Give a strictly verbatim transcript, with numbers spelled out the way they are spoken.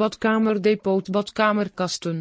Badkamerdepot, badkamerkasten.